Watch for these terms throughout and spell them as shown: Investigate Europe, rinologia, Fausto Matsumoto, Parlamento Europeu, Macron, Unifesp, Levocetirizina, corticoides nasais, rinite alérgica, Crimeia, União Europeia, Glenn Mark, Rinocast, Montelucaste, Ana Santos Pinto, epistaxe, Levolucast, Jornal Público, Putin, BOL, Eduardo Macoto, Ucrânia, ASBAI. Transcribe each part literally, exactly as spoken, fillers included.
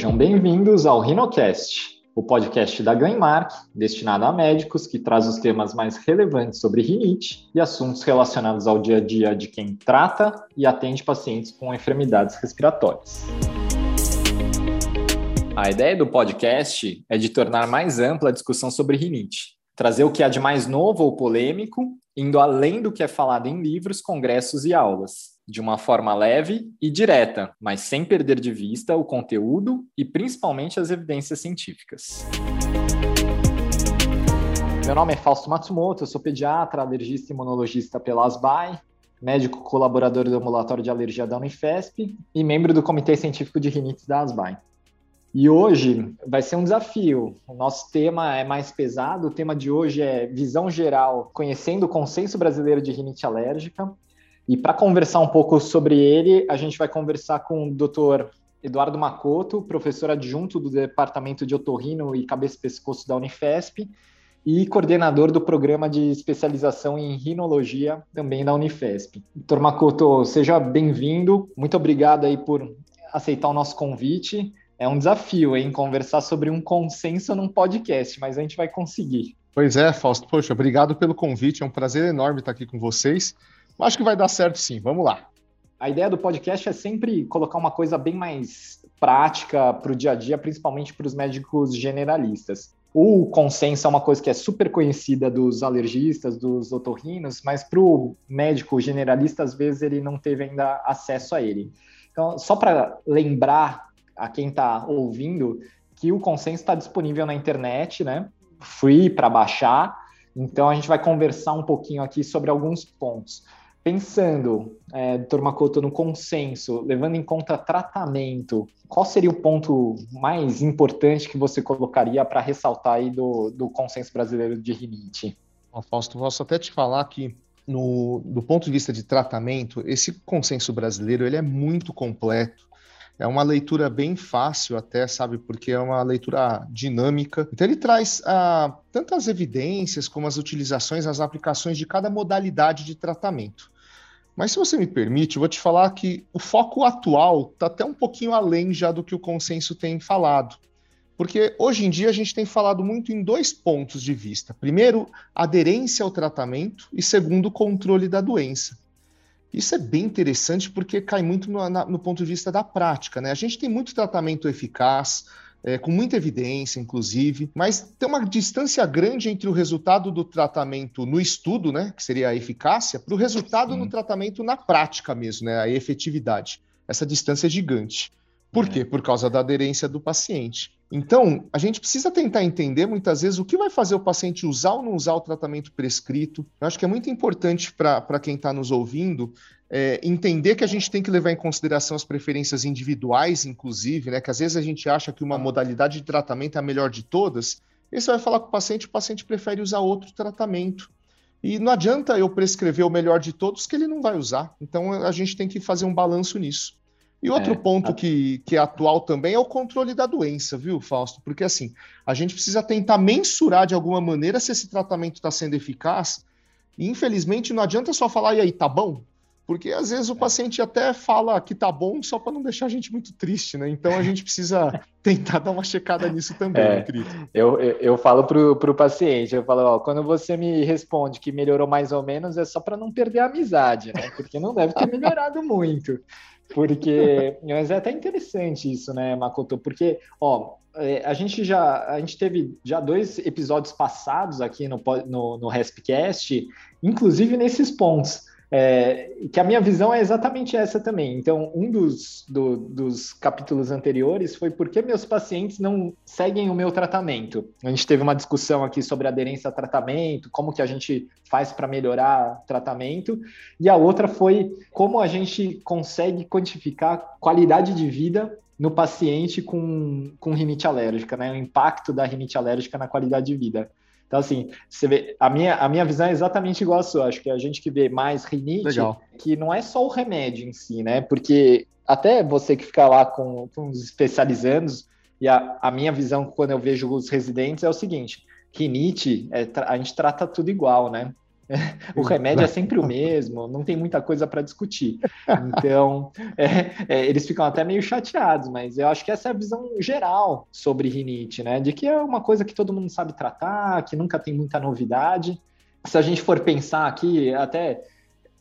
Sejam bem-vindos ao Rinocast, o podcast da Glenn Mark, destinado a médicos que traz os temas mais relevantes sobre rinite e assuntos relacionados ao dia a dia de quem trata e atende pacientes com enfermidades respiratórias. A ideia do podcast é de tornar mais ampla a discussão sobre rinite, trazer o que há de mais novo ou polêmico, indo além do que é falado em livros, congressos e aulas, de uma forma leve e direta, mas sem perder de vista o conteúdo e principalmente as evidências científicas. Meu nome é Fausto Matsumoto, eu sou pediatra, alergista e imunologista pela ASBAI, médico colaborador do ambulatório de alergia da Unifesp e membro do Comitê Científico de Rinites da ASBAI. E hoje vai ser um desafio, o nosso tema é mais pesado, o tema de hoje é visão geral, conhecendo o consenso brasileiro de rinite alérgica. E para conversar um pouco sobre ele, a gente vai conversar com o doutor Eduardo Macoto, professor adjunto do Departamento de Otorrino e Cabeça e Pescoço da Unifesp e coordenador do Programa de Especialização em Rinologia, também da Unifesp. doutor Macoto, seja bem-vindo, muito obrigado aí por aceitar o nosso convite. É um desafio, hein? Conversar sobre um consenso num podcast, mas a gente vai conseguir. Pois é, Fausto. Poxa, obrigado pelo convite. É um prazer enorme estar aqui com vocês. Acho que vai dar certo sim. Vamos lá. A ideia do podcast é sempre colocar uma coisa bem mais prática para o dia a dia, principalmente para os médicos generalistas. O consenso é uma coisa que é super conhecida dos alergistas, dos otorrinos, mas para o médico generalista, às vezes, ele não teve ainda acesso a ele. Então, só para lembrar a quem está ouvindo, que o consenso está disponível na internet, né? Free para baixar. Então, a gente vai conversar um pouquinho aqui sobre alguns pontos. Pensando, é, doutor Macoto, no consenso, levando em conta tratamento, qual seria o ponto mais importante que você colocaria para ressaltar aí do, do consenso brasileiro de rinite? Oh, Fausto, posso até te falar que, no, do ponto de vista de tratamento, esse consenso brasileiro ele é muito completo. É uma leitura bem fácil até, sabe, porque é uma leitura dinâmica. Então ele traz ah, tanto as evidências como as utilizações, as aplicações de cada modalidade de tratamento. Mas se você me permite, eu vou te falar que o foco atual está até um pouquinho além já do que o consenso tem falado. Porque hoje em dia a gente tem falado muito em dois pontos de vista. Primeiro, aderência ao tratamento e segundo, controle da doença. Isso é bem interessante porque cai muito no, na, no ponto de vista da prática, né? A gente tem muito tratamento eficaz, é, com muita evidência, inclusive, mas tem uma distância grande entre o resultado do tratamento no estudo, né, que seria a eficácia, para o resultado Sim. no tratamento na prática mesmo, né, a efetividade. Essa distância é gigante. Por é. quê? Por causa da aderência do paciente. Então, a gente precisa tentar entender, muitas vezes, o que vai fazer o paciente usar ou não usar o tratamento prescrito. Eu acho que é muito importante para quem está nos ouvindo é, entender que a gente tem que levar em consideração as preferências individuais, inclusive, né? Que às vezes a gente acha que uma modalidade de tratamento é a melhor de todas. E você vai falar com o paciente, o paciente prefere usar outro tratamento. E não adianta eu prescrever o melhor de todos que ele não vai usar. Então, a gente tem que fazer um balanço nisso. E outro é, ponto a... que, que é atual também é o controle da doença, viu, Fausto? Porque assim, a gente precisa tentar mensurar de alguma maneira se esse tratamento está sendo eficaz. E infelizmente não adianta só falar, e aí, tá bom? Porque às vezes o é. paciente até fala que tá bom só para não deixar a gente muito triste, né? Então a gente precisa tentar dar uma checada nisso também, é. meu querido. Eu, eu, eu falo pro, pro paciente, eu falo, ó, quando você me responde que melhorou mais ou menos, é só para não perder a amizade, né? Porque não deve ter melhorado muito. Porque, mas é até interessante isso, né, Macoto? Porque, ó, a gente já, a gente teve já dois episódios passados aqui no, no, no Respcast, inclusive nesses pontos, é, que a minha visão é exatamente essa também. Então, um dos, do, dos capítulos anteriores foi por que meus pacientes não seguem o meu tratamento. A gente teve uma discussão aqui sobre aderência a tratamento, como que a gente faz para melhorar tratamento, e a outra foi como a gente consegue quantificar qualidade de vida no paciente com, com rinite alérgica, né? O impacto da rinite alérgica na qualidade de vida. Então, assim, você vê, a minha, a minha visão é exatamente igual à sua. Acho que a gente que vê mais rinite, Legal. que não é só o remédio em si, né? Porque até você que fica lá com, com os especializandos, e a, a minha visão quando eu vejo os residentes é o seguinte, rinite, é, a gente trata tudo igual, né? O remédio é sempre o mesmo, não tem muita coisa para discutir. Então, é, é, eles ficam até meio chateados, mas eu acho que essa é a visão geral sobre rinite, né? De que é uma coisa que todo mundo sabe tratar, que nunca tem muita novidade. Se a gente for pensar aqui, até...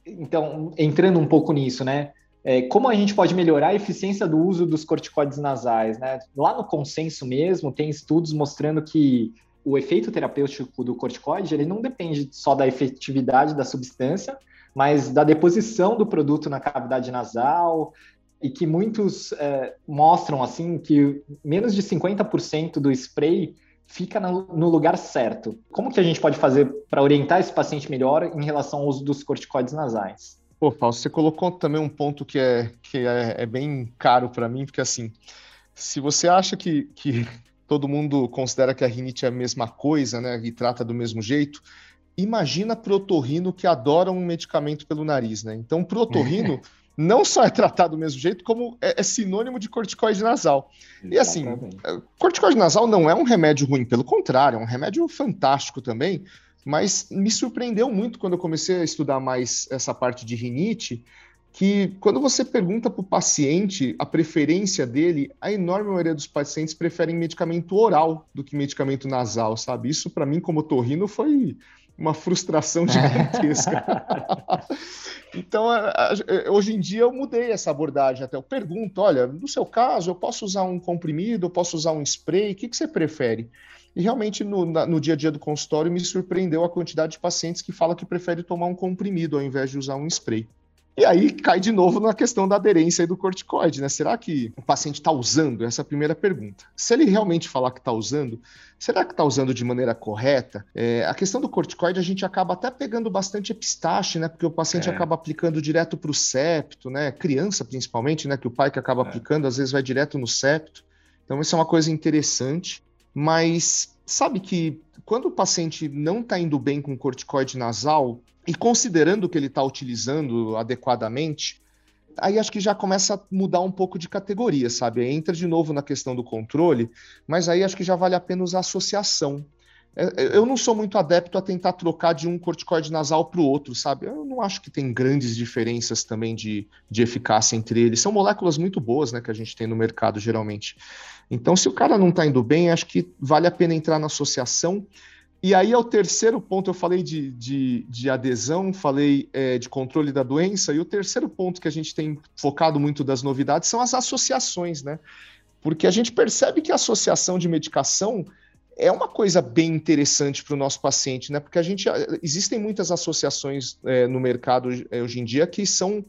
Então, entrando um pouco nisso, né? É, como a gente pode melhorar a eficiência do uso dos corticoides nasais, né? Lá no consenso mesmo, tem estudos mostrando que o efeito terapêutico do corticoide, ele não depende só da efetividade da substância, mas da deposição do produto na cavidade nasal, e que muitos é, mostram, assim, que menos de cinquenta por cento do spray fica no lugar certo. Como que a gente pode fazer para orientar esse paciente melhor em relação ao uso dos corticoides nasais? Pô, Paulo, você colocou também um ponto que é, que é, é bem caro para mim, porque assim, se você acha que, que todo mundo considera que a rinite é a mesma coisa, né, e trata do mesmo jeito, imagina protorrino que adora um medicamento pelo nariz, né? Então, protorrino não só é tratado do mesmo jeito, como é, é sinônimo de corticoide nasal. Exatamente. E assim, corticoide nasal não é um remédio ruim, pelo contrário, é um remédio fantástico também, mas me surpreendeu muito quando eu comecei a estudar mais essa parte de rinite, que quando você pergunta para o paciente a preferência dele, a enorme maioria dos pacientes preferem medicamento oral do que medicamento nasal, sabe? Isso para mim, como torrino, foi... uma frustração gigantesca. Então, hoje em dia eu mudei essa abordagem até. Eu pergunto, olha, no seu caso, eu posso usar um comprimido, eu posso usar um spray, o que, que você prefere? E realmente, no, na, no dia a dia do consultório, me surpreendeu a quantidade de pacientes que falam que prefere tomar um comprimido ao invés de usar um spray. E aí cai de novo na questão da aderência do corticoide, né? Será que o paciente está usando? Essa é a primeira pergunta. Se ele realmente falar que está usando, será que está usando de maneira correta? É, a questão do corticoide a gente acaba até pegando bastante epistaxe, né? Porque o paciente é. acaba aplicando direto para o septo, né? Criança principalmente, né? Que o pai que acaba é. aplicando às vezes vai direto no septo. Então isso é uma coisa interessante, mas sabe que quando o paciente não está indo bem com corticoide nasal, e considerando que ele está utilizando adequadamente, aí acho que já começa a mudar um pouco de categoria, sabe? Aí entra de novo na questão do controle, mas aí acho que já vale a pena usar associação. Eu não sou muito adepto a tentar trocar de um corticoide nasal para o outro, sabe? Eu não acho que tem grandes diferenças também de, de eficácia entre eles. São moléculas muito boas, né, que a gente tem no mercado, geralmente. Então, se o cara não está indo bem, acho que vale a pena entrar na associação. E aí é o terceiro ponto, eu falei de, de, de adesão, falei é, de controle da doença, e o terceiro ponto que a gente tem focado muito das novidades são as associações, né? Porque a gente percebe que a associação de medicação é uma coisa bem interessante para o nosso paciente, né? Porque a gente, existem muitas associações é, no mercado é, hoje em dia que são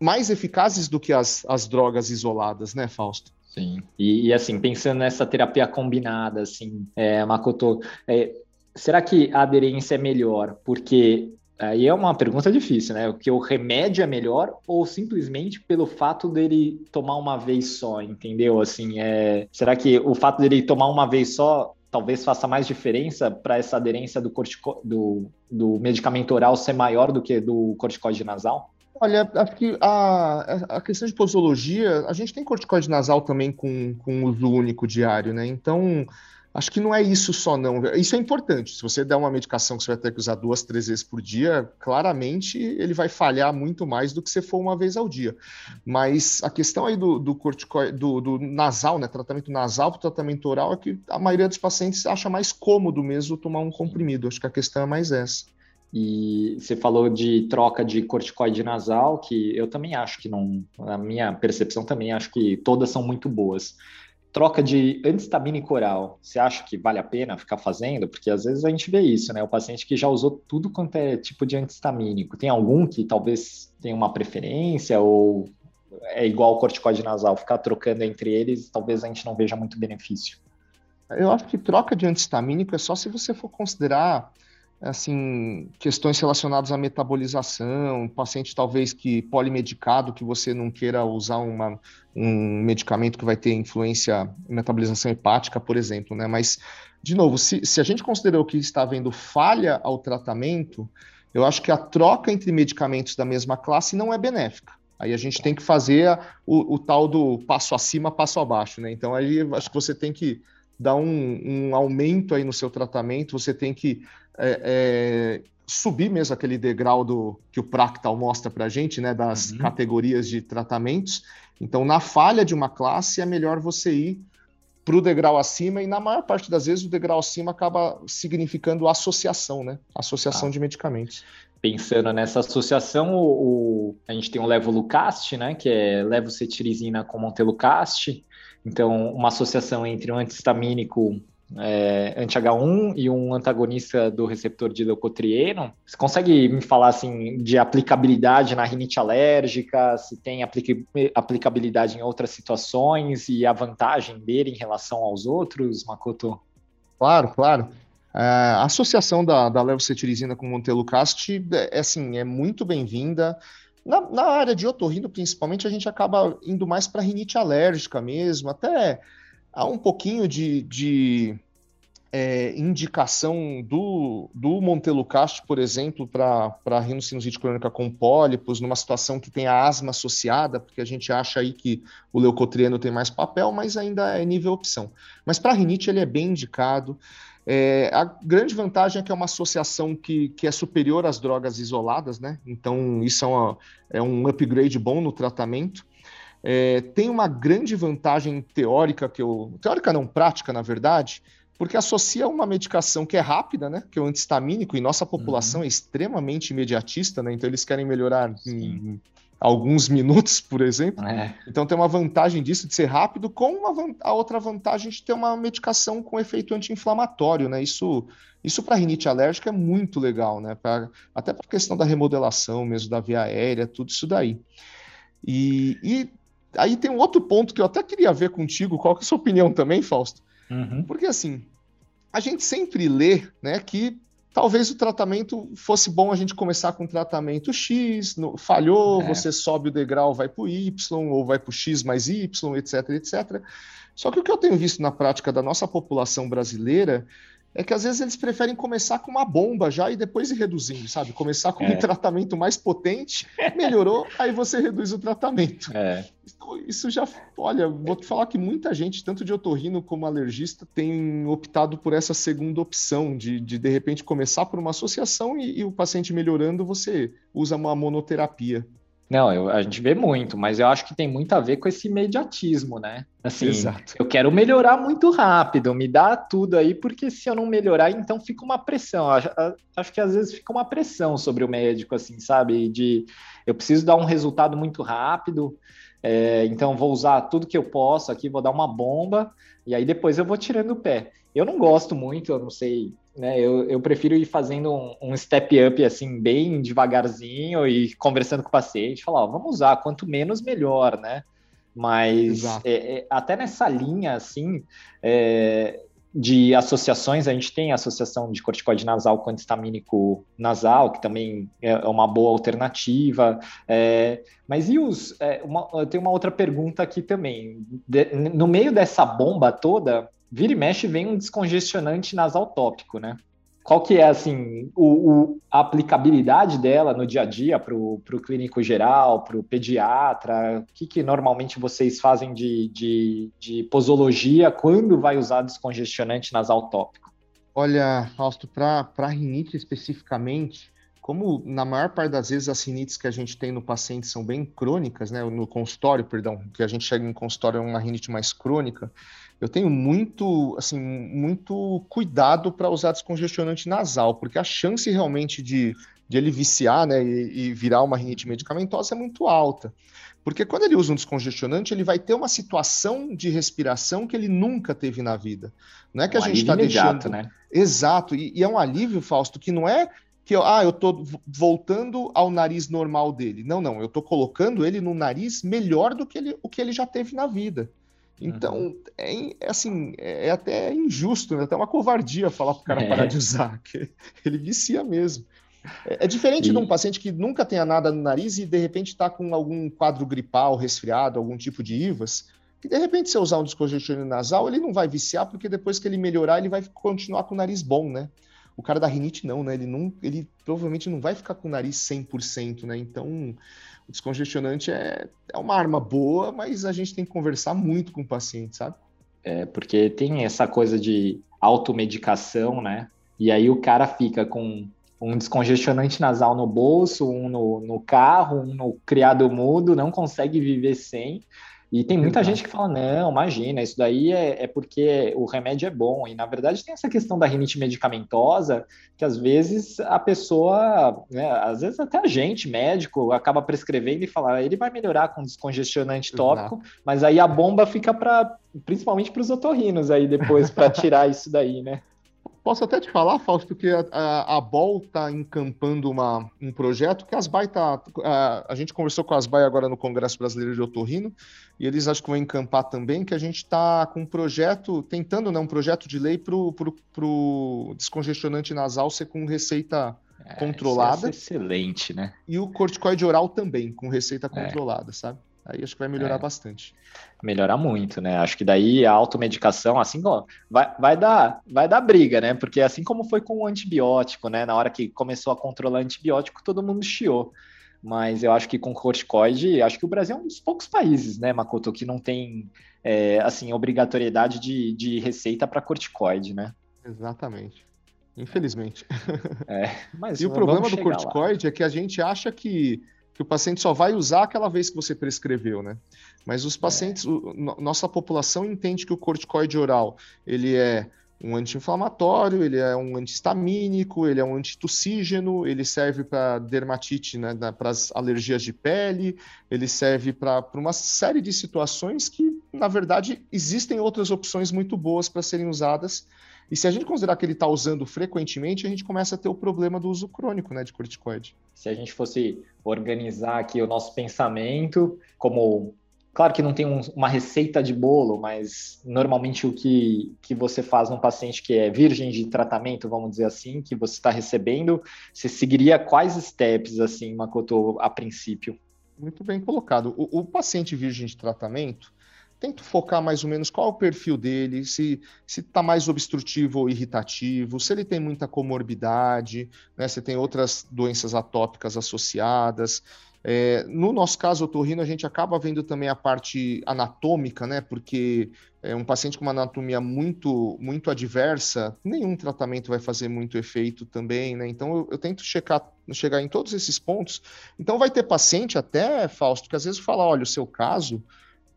mais eficazes do que as, as drogas isoladas, né, Fausto? Sim, e, e assim, pensando nessa terapia combinada, assim, é, Makoto... É... Será que a aderência é melhor? Porque aí é uma pergunta difícil, né? Porque o remédio é melhor ou simplesmente pelo fato dele tomar uma vez só, entendeu? Assim, é... será que o fato dele tomar uma vez só talvez faça mais diferença para essa aderência do, cortico... do, do medicamento oral ser maior do que do corticoide nasal? Olha, acho que a, a questão de posologia, a gente tem corticoide nasal também com, com uso único diário, né? Então... acho que não é isso só, não. Isso é importante. Se você der uma medicação que você vai ter que usar duas, três vezes por dia, claramente ele vai falhar muito mais do que se for uma vez ao dia. Mas a questão aí do, do, corticoide, do, do nasal, né? Tratamento nasal para tratamento oral é que a maioria dos pacientes acha mais cômodo mesmo tomar um comprimido. Acho que a questão é mais essa. E você falou de troca de corticoide nasal, que eu também acho que não... Na minha percepção também, acho que todas são muito boas. Troca de antistamínico oral, você acha que vale a pena ficar fazendo? Porque às vezes a gente vê isso, né? O paciente que já usou tudo quanto é tipo de antistamínico. Tem algum que talvez tenha uma preferência ou é igual ao corticoide nasal? Ficar trocando entre eles, talvez a gente não veja muito benefício. Eu acho que troca de antistamínico é só se você for considerar... assim, questões relacionadas à metabolização, paciente talvez que polimedicado, que você não queira usar uma, um medicamento que vai ter influência em metabolização hepática, por exemplo, né? Mas, de novo, se, se a gente considerou que está havendo falha ao tratamento, eu acho que a troca entre medicamentos da mesma classe não é benéfica. Aí a gente tem que fazer a, o, o tal do passo acima, passo abaixo, né? Então, aí acho que você tem que dar um, um aumento aí no seu tratamento, você tem que é, é, subir mesmo aquele degrau do, que o Practal mostra para a gente, né, das uhum. categorias de tratamentos. Então, na falha de uma classe, é melhor você ir para o degrau acima, e na maior parte das vezes o degrau acima acaba significando associação, né? Associação ah. de medicamentos. Pensando nessa associação, o, o, a gente tem o Levolucast, né? Que é Levocetirizina com Montelucaste. Então, uma associação entre um antihistamínico é, anti-H um e um antagonista do receptor de leucotrieno. Você consegue me falar, assim, de aplicabilidade na rinite alérgica, se tem aplica- aplicabilidade em outras situações e a vantagem dele em relação aos outros, Macoto? Claro, claro. A associação da, da levocetirizina com montelucaste é, assim, é muito bem-vinda. Na, na área de otorrino, principalmente, a gente acaba indo mais para rinite alérgica mesmo, até há um pouquinho de, de é, indicação do, do montelucaste, por exemplo, para rinocinusite crônica com pólipos, numa situação que tem a asma associada, porque a gente acha aí que o leucotrieno tem mais papel, mas ainda é nível opção. Mas para rinite ele é bem indicado. É, a grande vantagem é que é uma associação que, que é superior às drogas isoladas, né? Então isso é, uma, é um upgrade bom no tratamento. É, tem uma grande vantagem teórica, que eu, teórica não, prática na verdade, porque associa uma medicação que é rápida, né? Que é o antihistamínico, e nossa população uhum. é extremamente imediatista, né? Então eles querem melhorar em alguns minutos, por exemplo. É. Então tem uma vantagem disso, de ser rápido, com uma, a outra vantagem de ter uma medicação com efeito anti-inflamatório, né? Isso, isso para rinite alérgica é muito legal, né? Pra, até para a questão da remodelação mesmo, da via aérea, tudo isso daí. E, e aí tem um outro ponto que eu até queria ver contigo, qual que é a sua opinião também, Fausto? Uhum. Porque assim, a gente sempre lê, né, que talvez o tratamento fosse bom a gente começar com tratamento X, no, falhou, é. você sobe o degrau, vai para o Y, ou vai para o X mais Y, etc, etcétera. Só que o que eu tenho visto na prática da nossa população brasileira é que às vezes eles preferem começar com uma bomba já e depois ir reduzindo, sabe? Começar com é. um tratamento mais potente, melhorou, aí você reduz o tratamento. É. Isso já, olha, vou te falar que muita gente, tanto de otorrino como alergista, tem optado por essa segunda opção, de de, de repente começar por uma associação e, e o paciente melhorando, você usa uma monoterapia. Não, eu, a gente vê muito, mas eu acho que tem muito a ver com esse imediatismo, né? Assim, exato. Eu quero melhorar muito rápido, me dá tudo aí, porque se eu não melhorar, então fica uma pressão. Acho, acho que às vezes fica uma pressão sobre o médico, assim, sabe? De eu preciso dar um resultado muito rápido, é, então vou usar tudo que eu posso aqui, vou dar uma bomba, e aí depois eu vou tirando o pé. Eu não gosto muito, eu não sei... Né, eu, eu prefiro ir fazendo um, um step up, assim, bem devagarzinho e conversando com o paciente, falar, ó, vamos usar, quanto menos melhor, né? Mas é, é, até nessa linha, assim, é, de associações, a gente tem a associação de corticoide nasal com antihistamínico nasal, que também é uma boa alternativa, é, mas e os... É, uma, eu tenho uma outra pergunta aqui também, de, no meio dessa bomba toda... Vira e mexe vem um descongestionante nasal tópico, né? Qual que é, assim, o, o, a aplicabilidade dela no dia a dia para o clínico geral, para o pediatra? O que, que normalmente vocês fazem de, de, de posologia quando vai usar descongestionante nasal tópico? Olha, Fausto, para a rinite especificamente, como na maior parte das vezes as rinites que a gente tem no paciente são bem crônicas, né? No consultório, perdão, que a gente chega em consultório é uma rinite mais crônica, eu tenho muito, assim, muito cuidado para usar descongestionante nasal, porque a chance realmente de, de ele viciar, né, e, e virar uma rinite medicamentosa é muito alta. Porque quando ele usa um descongestionante, ele vai ter uma situação de respiração que ele nunca teve na vida. Não é que um a gente está deixando... né? Exato, e, e é um alívio, Fausto, que não é que eu, ah, eu estou voltando ao nariz normal dele. Não, não, eu estou colocando ele no nariz melhor do que ele, o que ele já teve na vida. Então, é, é assim, é até injusto, né? Até uma covardia falar pro cara é. parar de usar, que ele vicia mesmo. É, é diferente e... de um paciente que nunca tenha nada no nariz e de repente está com algum quadro gripal, resfriado, algum tipo de I V A S, que de repente se eu usar um descongestionante nasal, ele não vai viciar, porque depois que ele melhorar, ele vai continuar com o nariz bom, né? O cara da rinite não, né? Ele, não, ele provavelmente não vai ficar com o nariz cem por cento, né? Então... O descongestionante é, é uma arma boa, mas a gente tem que conversar muito com o paciente, sabe? É, porque tem essa coisa de automedicação, né? E aí o cara fica com um descongestionante nasal no bolso, um no, no carro, um no criado mudo, não consegue viver sem. E tem muita gente que fala, não, imagina, isso daí é, é porque o remédio é bom. E, na verdade, tem essa questão da rinite medicamentosa, que, às vezes, a pessoa, né, às vezes até a gente, médico, acaba prescrevendo e fala, ele vai melhorar com descongestionante tópico, Exato. Mas aí a bomba fica para, principalmente para os otorrinos aí depois, para tirar isso daí, né? Posso até te falar, Fausto, que a, a, a B O L está encampando uma, um projeto que a ASBAI está... A, a gente conversou com a ASBAI agora no Congresso Brasileiro de Otorrino, e eles acho que vão encampar também, que a gente está com um projeto, tentando né, um projeto de lei para o descongestionante nasal ser com receita é, controlada. Isso é excelente, né? E o corticoide oral também, com receita é. controlada, sabe? Aí acho que vai melhorar é. bastante. Melhorar muito, né? Acho que daí a automedicação, assim, ó, vai, vai, dar, vai dar briga, né? Porque assim como foi com o antibiótico, né? Na hora que começou a controlar antibiótico, todo mundo chiou. Mas eu acho que com corticoide, acho que o Brasil é um dos poucos países, né, Macoto, que não tem, é, assim, obrigatoriedade de, de receita para corticoide, né? Exatamente. Infelizmente. É, mas e o problema do corticoide lá. É que a gente acha que que o paciente só vai usar aquela vez que você prescreveu, né? Mas os pacientes, é. o, no, nossa população entende que o corticoide oral, ele é um anti-inflamatório, ele é um antihistamínico, ele é um antitussígeno, ele serve para dermatite, né, para as alergias de pele, ele serve para uma série de situações que, na verdade, existem outras opções muito boas para serem usadas. E se a gente considerar que ele está usando frequentemente, a gente começa a ter o problema do uso crônico, né, de corticoide. Se a gente fosse organizar aqui o nosso pensamento, como, claro que não tem um, uma receita de bolo, mas normalmente o que, que você faz num paciente que é virgem de tratamento, vamos dizer assim, que você está recebendo, você seguiria quais steps, assim, Macoto, a princípio? Muito bem colocado. O, o paciente virgem de tratamento, tento focar mais ou menos qual é o perfil dele, se está mais obstrutivo ou irritativo, se ele tem muita comorbidade, né, se tem outras doenças atópicas associadas. É, no nosso caso, otorrino, a gente acaba vendo também a parte anatômica, né? Porque é um paciente com uma anatomia muito, muito adversa, nenhum tratamento vai fazer muito efeito também, né? Então, eu, eu tento checar, chegar em todos esses pontos. Então, vai ter paciente até, Fausto, que às vezes fala, olha, o seu caso...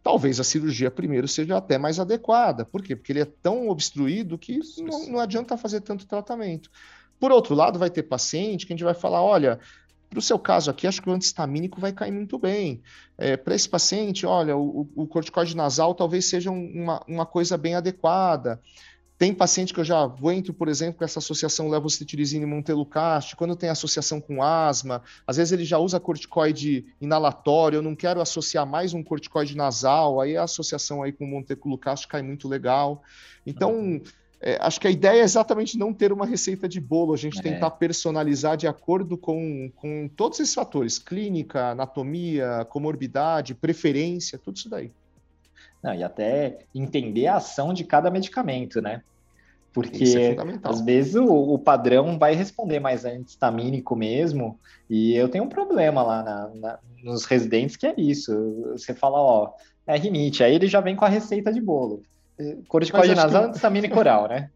Talvez a cirurgia primeiro seja até mais adequada. Por quê? Porque ele é tão obstruído que não, não adianta fazer tanto tratamento. Por outro lado, vai ter paciente que a gente vai falar, olha, para o seu caso aqui, acho que o antihistamínico vai cair muito bem. É, para esse paciente, olha, o, o corticoide nasal talvez seja uma, uma coisa bem adequada. Tem paciente que eu já entro, por exemplo, com essa associação levocetirizina e Montelucaste, quando tem associação com asma, às vezes ele já usa corticoide inalatório, eu não quero associar mais um corticoide nasal, aí a associação aí com Montelucaste cai muito legal. Então, é, acho que a ideia é exatamente não ter uma receita de bolo, a gente tentar é. personalizar de acordo com, com todos esses fatores, clínica, anatomia, comorbidade, preferência, tudo isso daí. Não, e até entender a ação de cada medicamento, né? Porque, às vezes, o, o padrão vai responder mais antihistamínico mesmo, e eu tenho um problema lá na, na, nos residentes que é isso. Você fala, ó, é rinite, aí ele já vem com a receita de bolo. Corticoide nasal, que... antihistamínico oral, né?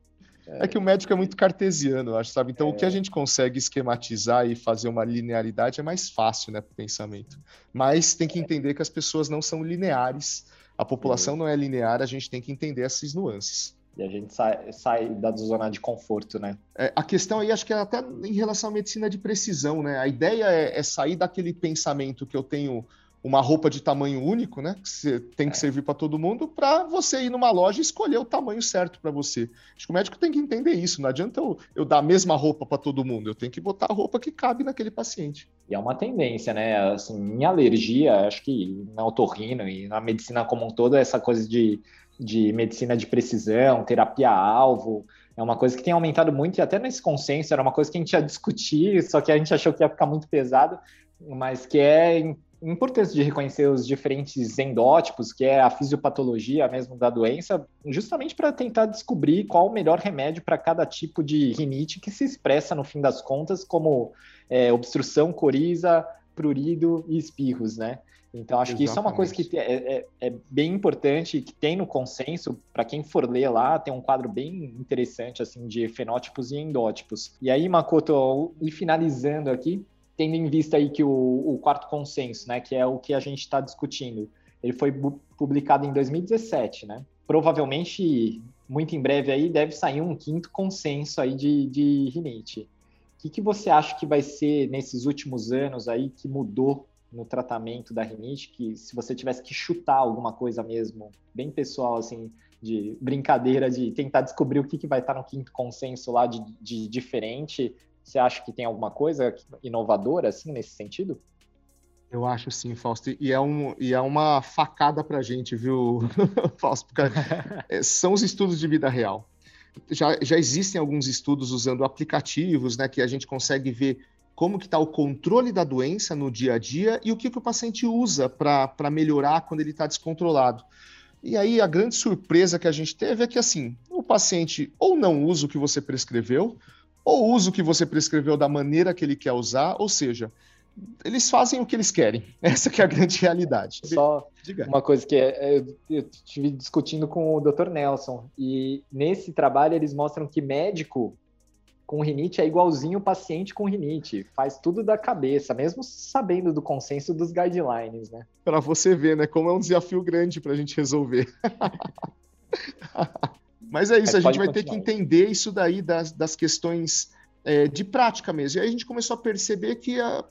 É que o médico é muito cartesiano, acho, sabe? Então, é... o que a gente consegue esquematizar e fazer uma linearidade é mais fácil, né, para o pensamento. Mas tem que entender que as pessoas não são lineares. A população não é linear, a gente tem que entender essas nuances. E a gente sai, sai da zona de conforto, né? É, a questão aí, acho que é até em relação à medicina de precisão, né? A ideia é, é sair daquele pensamento que eu tenho uma roupa de tamanho único, né? Que tem que é. servir para todo mundo, para você ir numa loja e escolher o tamanho certo para você. Acho que o médico tem que entender isso. Não adianta eu, eu dar a mesma roupa para todo mundo. Eu tenho que botar a roupa que cabe naquele paciente. E é uma tendência, né? Assim, em alergia, acho que na otorrino e na medicina como um todo, essa coisa de, de medicina de precisão, terapia-alvo, é uma coisa que tem aumentado muito, e até nesse consenso era uma coisa que a gente ia discutir, só que a gente achou que ia ficar muito pesado, mas que é importante de reconhecer os diferentes endótipos, que é a fisiopatologia mesmo da doença, justamente para tentar descobrir qual o melhor remédio para cada tipo de rinite que se expressa, no fim das contas, como é, obstrução, coriza, prurido e espirros, né? Então, acho Exatamente. que isso é uma coisa que é, é, é bem importante, que tem no consenso, para quem for ler lá, tem um quadro bem interessante, assim, de fenótipos e endótipos. E aí, Macoto, e finalizando aqui, tendo em vista aí que o, o quarto consenso, né, que é o que a gente está discutindo, ele foi publicado em dois mil e dezessete, né? Provavelmente, muito em breve aí, deve sair um quinto consenso aí de, de rinite. O que, que você acha que vai ser nesses últimos anos aí que mudou no tratamento da rinite, que se você tivesse que chutar alguma coisa mesmo, bem pessoal, assim, de brincadeira, de tentar descobrir o que, que vai estar no quinto consenso lá de, de diferente, você acha que tem alguma coisa inovadora, assim, nesse sentido? Eu acho sim, Fausto, e é, um, e é uma facada pra gente, viu, Fausto, porque são os estudos de vida real. Já, já existem alguns estudos usando aplicativos, né, que a gente consegue ver como que está o controle da doença no dia a dia e o que, que o paciente usa para melhorar quando ele está descontrolado. E aí a grande surpresa que a gente teve é que assim, o paciente ou não usa o que você prescreveu, ou usa o que você prescreveu da maneira que ele quer usar, ou seja, eles fazem o que eles querem. Essa que é a grande realidade. Só Diga. Uma coisa que eu estive discutindo com o doutor Nelson, e nesse trabalho eles mostram que médico com rinite é igualzinho o paciente com rinite, faz tudo da cabeça, mesmo sabendo do consenso dos guidelines, né? Para você ver, né, como é um desafio grande para a gente resolver. Mas é isso, Mas a gente vai continuar. ter que entender isso daí das, das questões é, de prática mesmo. E aí a gente começou a perceber que a,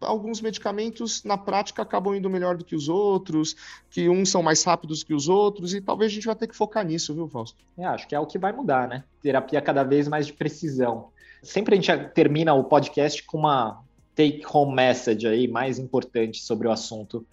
alguns medicamentos na prática acabam indo melhor do que os outros, que uns são mais rápidos que os outros, e talvez a gente vai ter que focar nisso, viu, Fausto? É, acho que é o que vai mudar, né? Terapia cada vez mais de precisão. Sempre a gente termina o podcast com uma take-home message aí mais importante sobre o assunto.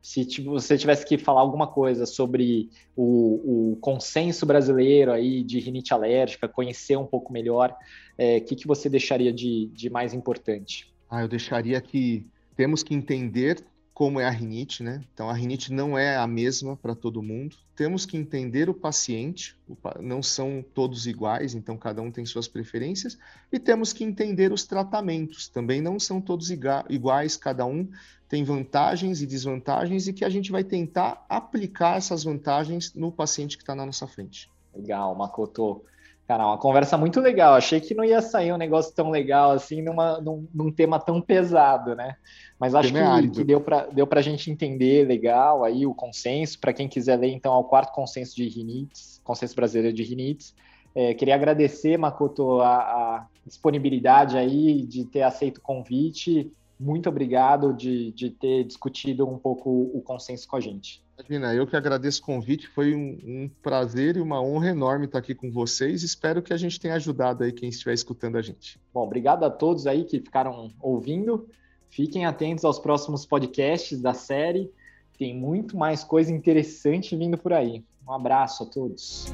Se você tivesse que falar alguma coisa sobre o, o consenso brasileiro aí de rinite alérgica, conhecer um pouco melhor, é, o que, que você deixaria de, de mais importante? Ah, eu deixaria que temos que entender como é a rinite, né? Então, a rinite não é a mesma para todo mundo. Temos que entender o paciente, não são todos iguais, então cada um tem suas preferências. E temos que entender os tratamentos, também não são todos iguais, cada um tem vantagens e desvantagens, e que a gente vai tentar aplicar essas vantagens no paciente que está na nossa frente. Legal, Macoto. Cara, uma conversa muito legal, achei que não ia sair um negócio tão legal assim, numa, num, num tema tão pesado, né? Mas acho que, que deu para deu pra gente entender legal aí o consenso. Para quem quiser ler, então, é o quarto consenso de rinites, consenso brasileiro de rinites. É, queria agradecer, Macoto, a, a disponibilidade aí de ter aceito o convite. Muito obrigado de, de ter discutido um pouco o consenso com a gente. Imagina, eu que agradeço o convite, foi um, um prazer e uma honra enorme estar aqui com vocês, espero que a gente tenha ajudado aí quem estiver escutando a gente. Bom, obrigado a todos aí que ficaram ouvindo, fiquem atentos aos próximos podcasts da série, tem muito mais coisa interessante vindo por aí. Um abraço a todos.